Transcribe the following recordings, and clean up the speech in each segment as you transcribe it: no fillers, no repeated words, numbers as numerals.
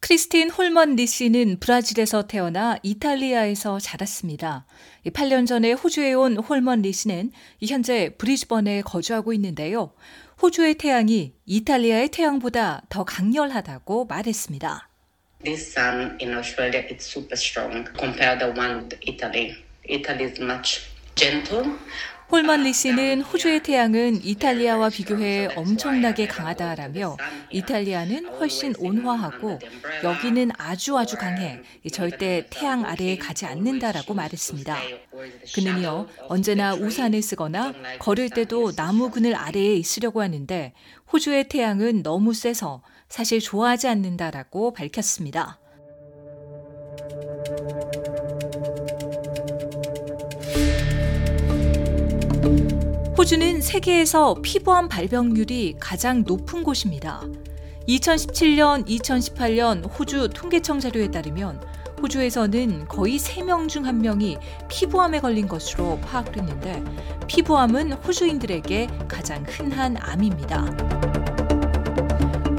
크리스틴 홀먼 리씨는 브라질에서 태어나 이탈리아에서 자랐습니다. 8년 전에 호주에 온 홀먼 리씨는 현재 브리즈번에 거주하고 있는데요. 호주의 태양이 이탈리아의 태양보다 더 강렬하다고 말했습니다. This sun in Australia is super strong compared to the one with Italy. Italy is much gentle. 홀먼 리씨는 호주의 태양은 이탈리아와 비교해 엄청나게 강하다라며 이탈리아는 훨씬 온화하고 여기는 아주 강해 절대 태양 아래에 가지 않는다라고 말했습니다. 그는 이어 언제나 우산을 쓰거나 걸을 때도 나무 그늘 아래에 있으려고 하는데 호주의 태양은 너무 세서 사실 좋아하지 않는다라고 밝혔습니다. 호주는 세계에서 피부암 발병률이 가장 높은 곳입니다. 2017년, 2018년 호주 통계청 자료에 따르면 호주에서는 거의 3명 중 1명이 피부암에 걸린 것으로 파악됐는데 피부암은 호주인들에게 가장 흔한 암입니다.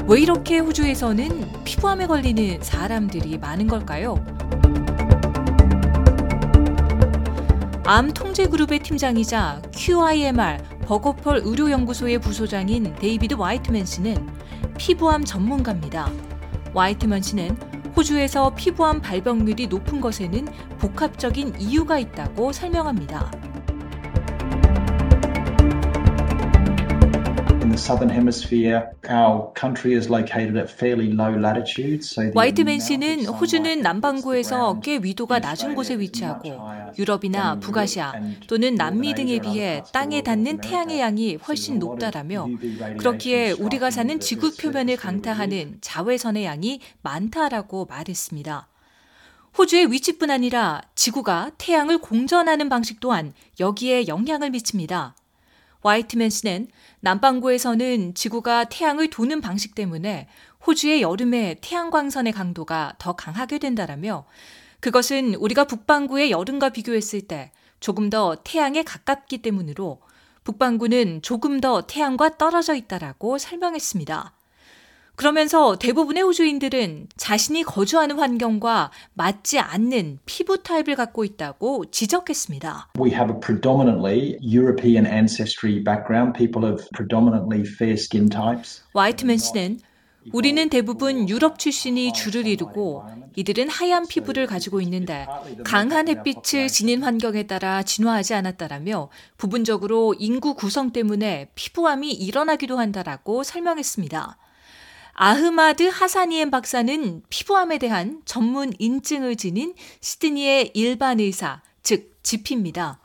왜 이렇게 호주에서는 피부암에 걸리는 사람들이 많은 걸까요? 암 통제그룹의 팀장이자 QIMR 버거펄 의료연구소의 부소장인 데이비드 와이트먼 씨는 피부암 전문가입니다. 와이트먼 씨는 호주에서 피부암 발병률이 높은 것에는 복합적인 이유가 있다고 설명합니다. 와이트맨 씨는 호주는 남반구에서 꽤 위도가 낮은 곳에 위치하고 유럽이나 북아시아 또는 남미 등에 비해 땅에 닿는 태양의 양이 훨씬 높다라며 그렇기에 우리가 사는 지구 표면을 강타하는 자외선의 양이 많다라고 말했습니다. 호주의 위치뿐 아니라 지구가 태양을 공전하는 방식 또한 여기에 영향을 미칩니다. 와이트맨 씨는 남반구에서는 지구가 태양을 도는 방식 때문에 호주의 여름에 태양광선의 강도가 더 강하게 된다라며 그것은 우리가 북반구의 여름과 비교했을 때 조금 더 태양에 가깝기 때문으로 북반구는 조금 더 태양과 떨어져 있다라고 설명했습니다. 그러면서 대부분의 호주인들은 자신이 거주하는 환경과 맞지 않는 피부 타입을 갖고 있다고 지적했습니다. We have a predominantly European ancestry background. People have predominantly fair skin types. 와이트맨 씨는 우리는 대부분 유럽 출신이 주를 이루고 이들은 하얀 피부를 가지고 있는데 강한 햇빛을 지닌 환경에 따라 진화하지 않았다라며 부분적으로 인구 구성 때문에 피부암이 일어나기도 한다라고 설명했습니다. 아흐마드 하사니엔 박사는 피부암에 대한 전문 인증을 지닌 시드니의 일반 의사, 즉 GP입니다.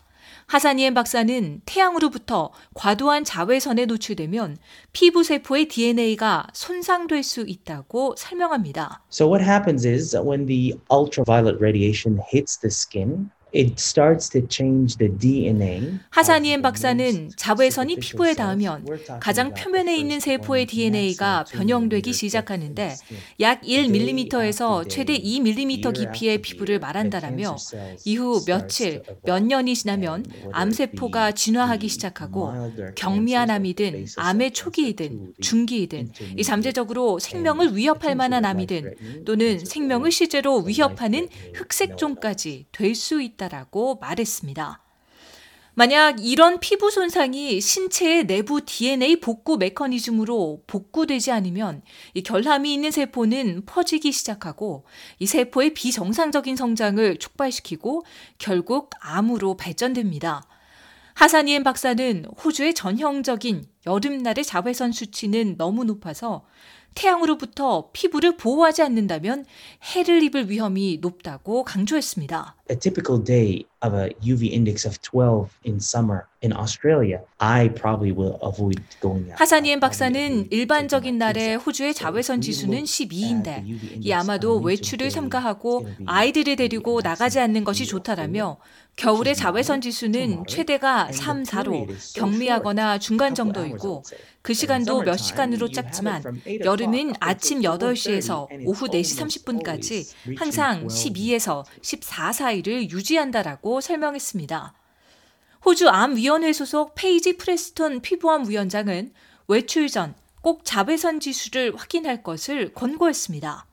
하사니엔 박사는 태양으로부터 과도한 자외선에 노출되면 피부 세포의 DNA가 손상될 수 있다고 설명합니다. So what happens is when the ultraviolet radiation hits the skin, it starts to change the DNA. 하사니엔 박사는 자외선이 피부에 닿으면 가장 표면에 있는 세포의 DNA가 변형되기 시작하는데 약 1mm에서 최대 2mm 깊이의 피부를 말한다라며 이후 며칠, 몇 년이 지나면 암세포가 진화하기 시작하고 경미한 암이든 암의 초기이든 중기이든 잠재적으로 생명을 위협할 만한 암이든 또는 생명을 실제로 위협하는 흑색종까지 될 수 있다 라고 말했습니다. 만약 이런 피부 손상이 신체의 내부 DNA 복구 메커니즘으로 복구되지 않으면 이 결함이 있는 세포는 퍼지기 시작하고 이 세포의 비정상적인 성장을 촉발시키고 결국 암으로 발전됩니다. 하사니엔 박사는 호주의 전형적인 여름날의 자외선 수치는 너무 높아서 태양으로부터 피부를 보호하지 않는다면 해를 입을 위험이 높다고 강조했습니다. A typical day of a UV index of 12 in summer in Australia, I probably will avoid going out. 하사니엔 박사는 일반적인 날에 호주의 자외선 지수는 12인데 이 아마도 외출을 삼가하고 아이들을 데리고 나가지 않는 것이 좋다라며 겨울의 자외선 지수는 최대가 3, 4로 경미하거나 중간 정도이고 그 시간도 몇 시간으로 짧지만 여름은 아침 8시에서 오후 4시 30분까지 항상 12에서 14 사이를 유지한다라고 설명했습니다. 호주 암위원회 소속 페이지 프레스턴 피부암 위원장은 외출 전 꼭 자외선 지수를 확인할 것을 권고했습니다.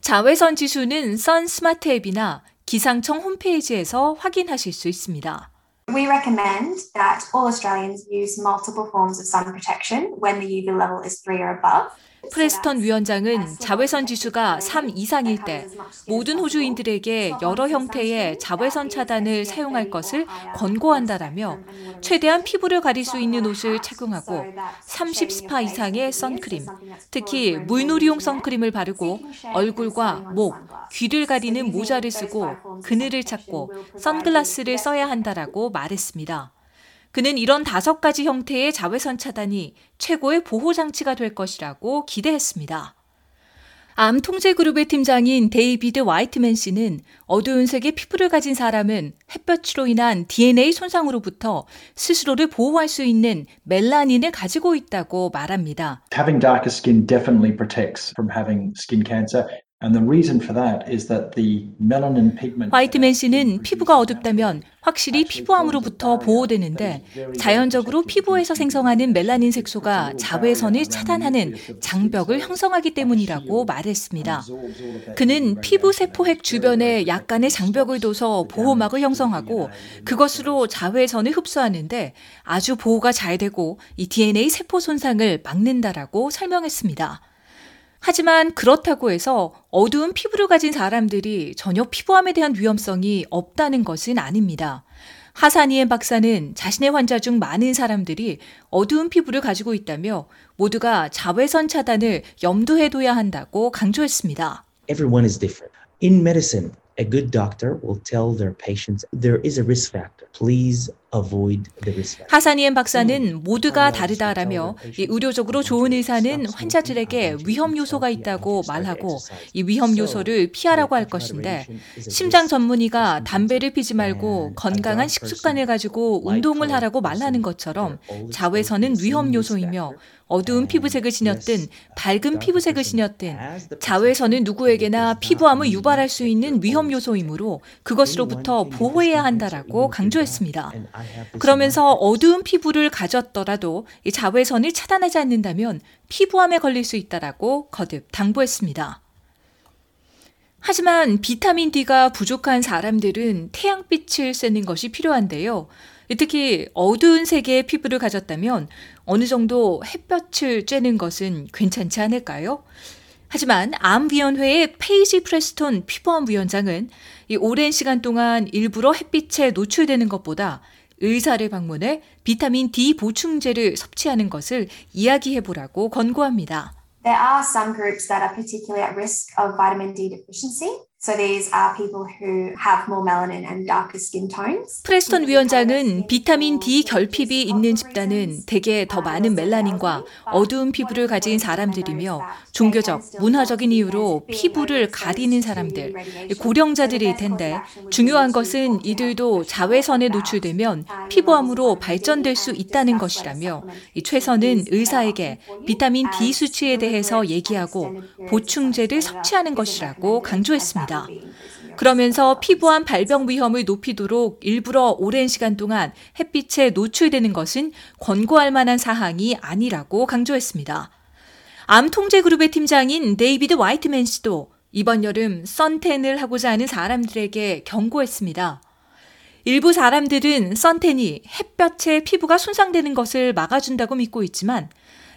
자외선 지수는 선 스마트 앱이나 기상청 홈페이지에서 확인하실 수 있습니다. We recommend that all Australians use multiple forms of sun protection when the UV level is 3 or above. 프레스턴 위원장은 자외선 지수가 3 이상일 때 모든 호주인들에게 여러 형태의 자외선 차단을 사용할 것을 권고한다라며 최대한 피부를 가릴 수 있는 옷을 착용하고 30스파 이상의 선크림, 특히 물놀이용 선크림을 바르고 얼굴과 목, 귀를 가리는 모자를 쓰고 그늘을 찾고 선글라스를 써야 한다라고 말했습니다. 그는 이런 5가지 형태의 자외선 차단이 최고의 보호장치가 될 것이라고 기대했습니다. 암통제그룹의 팀장인 데이비드 와이트맨 씨는 어두운 색의 피부를 가진 사람은 햇볕으로 인한 DNA 손상으로부터 스스로를 보호할 수 있는 멜라닌을 가지고 있다고 말합니다. Having darker skin definitely protects from having skin cancer. 화이트맨 씨는 피부가 어둡다면 확실히 피부암으로부터 보호되는데 자연적으로 피부에서 생성하는 멜라닌 색소가 자외선을 차단하는 장벽을 형성하기 때문이라고 말했습니다. 그는 피부 세포핵 주변에 약간의 장벽을 둬서 보호막을 형성하고 그것으로 자외선을 흡수하는데 아주 보호가 잘 되고 이 DNA 세포 손상을 막는다라고 설명했습니다. 하지만 그렇다고 해서 어두운 피부를 가진 사람들이 전혀 피부암에 대한 위험성이 없다는 것은 아닙니다. 하사니엔 박사는 자신의 환자 중 많은 사람들이 어두운 피부를 가지고 있다며 모두가 자외선 차단을 염두에 둬야 한다고 강조했습니다. Everyone is different. In medicine, a good doctor will tell their patients there is a risk factor. Please avoid the risk factor. 하사니엔 박사는 모두가 다르다라며 이 의료적으로 좋은 의사는 환자들에게 위험 요소가 있다고 말하고 이 위험 요소를 피하라고 할 것인데 심장 전문의가 담배를 피지 말고 건강한 식습관을 가지고 운동을 하라고 말하는 것처럼 자외선은 위험 요소이며 어두운 피부색을 지녔든 밝은 피부색을 지녔든 자외선은 누구에게나 피부암을 유발할 수 있는 위험 요소이므로 그것으로부터 보호해야 한다라고 강조했습니다. 그러면서 어두운 피부를 가졌더라도 이 자외선을 차단하지 않는다면 피부암에 걸릴 수 있다라고 거듭 당부했습니다. 하지만 비타민 D가 부족한 사람들은 태양빛을 쐬는 것이 필요한데요. 특히 어두운 색의 피부를 가졌다면 어느 정도 햇볕을 쬐는 것은 괜찮지 않을까요? 하지만 암위원회의 페이지 프레스턴 피부암 위원장은 이 오랜 시간 동안 일부러 햇빛에 노출되는 것보다 의사를 방문해 비타민 D 보충제를 섭취하는 것을 이야기해보라고 권고합니다. There are some groups that are particularly at risk of vitamin D deficiency. So these are people who have more melanin and darker skin tones. 프레스턴 위원장은 비타민 D 결핍이 있는 집단은 대개 더 많은 멜라닌과 어두운 피부를 가진 사람들이며 종교적, 문화적인 이유로 피부를 가리는 사람들, 고령자들일 텐데 중요한 것은 이들도 자외선에 노출되면 피부암으로 발전될 수 있다는 것이라며 최선은 의사에게 비타민 D 수치에 대해서 얘기하고 보충제를 섭취하는 것이라고 강조했습니다. 그러면서 피부암 발병 위험을 높이도록 일부러 오랜 시간 동안 햇빛에 노출되는 것은 권고할 만한 사항이 아니라고 강조했습니다. 암통제그룹의 팀장인 데이비드 와이트맨 씨도 이번 여름 선텐을 하고자 하는 사람들에게 경고했습니다. 일부 사람들은 선텐이 햇볕에 피부가 손상되는 것을 막아준다고 믿고 있지만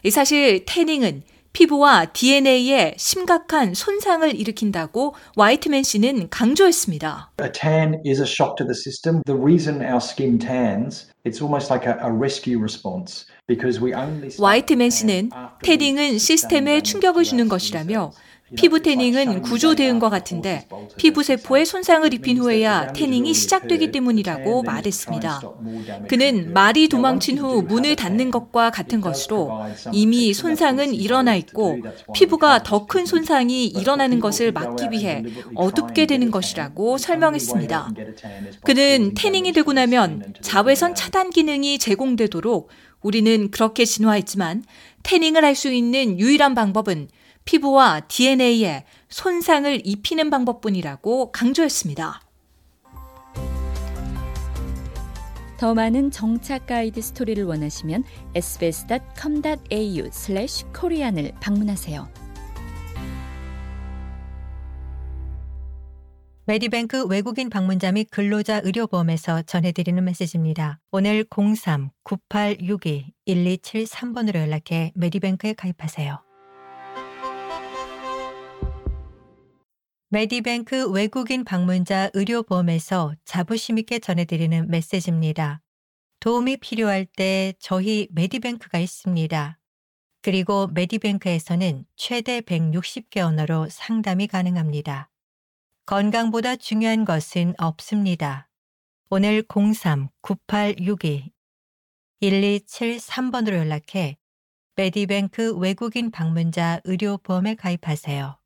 사실 태닝은 피부와 DNA에 심각한 손상을 일으킨다고 와이트맨 씨는 강조했습니다. A tan is a shock to the system. The reason our skin tans, it's almost like a rescue response. Because we only. 와이트맨 씨는 태닝은 시스템에 충격을 주는 것이라며 피부 태닝은 구조 대응과 같은데 피부 세포에 손상을 입힌 후에야 태닝이 시작되기 때문이라고 말했습니다. 그는 말이 도망친 후 문을 닫는 것과 같은 것으로 이미 손상은 일어나 있고 피부가 더 큰 손상이 일어나는 것을 막기 위해 어둡게 되는 것이라고 설명했습니다. 그는 태닝이 되고 나면 자외선 차단 기능이 제공되도록 우리는 그렇게 진화했지만 태닝을 할 수 있는 유일한 방법은 피부와 DNA에 손상을 입히는 방법뿐이라고 강조했습니다. 더 많은 정착 가이드 스토리를 원하시면 sbs.com.au/korean을 방문하세요. 메디뱅크 외국인 방문자 및 근로자 의료보험에서 전해드리는 메시지입니다. 오늘 03-9862-1273번으로 연락해 메디뱅크에 가입하세요. 메디뱅크 외국인 방문자 의료보험에서 자부심 있게 전해드리는 메시지입니다. 도움이 필요할 때 저희 메디뱅크가 있습니다. 그리고 메디뱅크에서는 최대 160개 언어로 상담이 가능합니다. 건강보다 중요한 것은 없습니다. 오늘 03-9862-1273번으로 연락해 메디뱅크 외국인 방문자 의료보험에 가입하세요.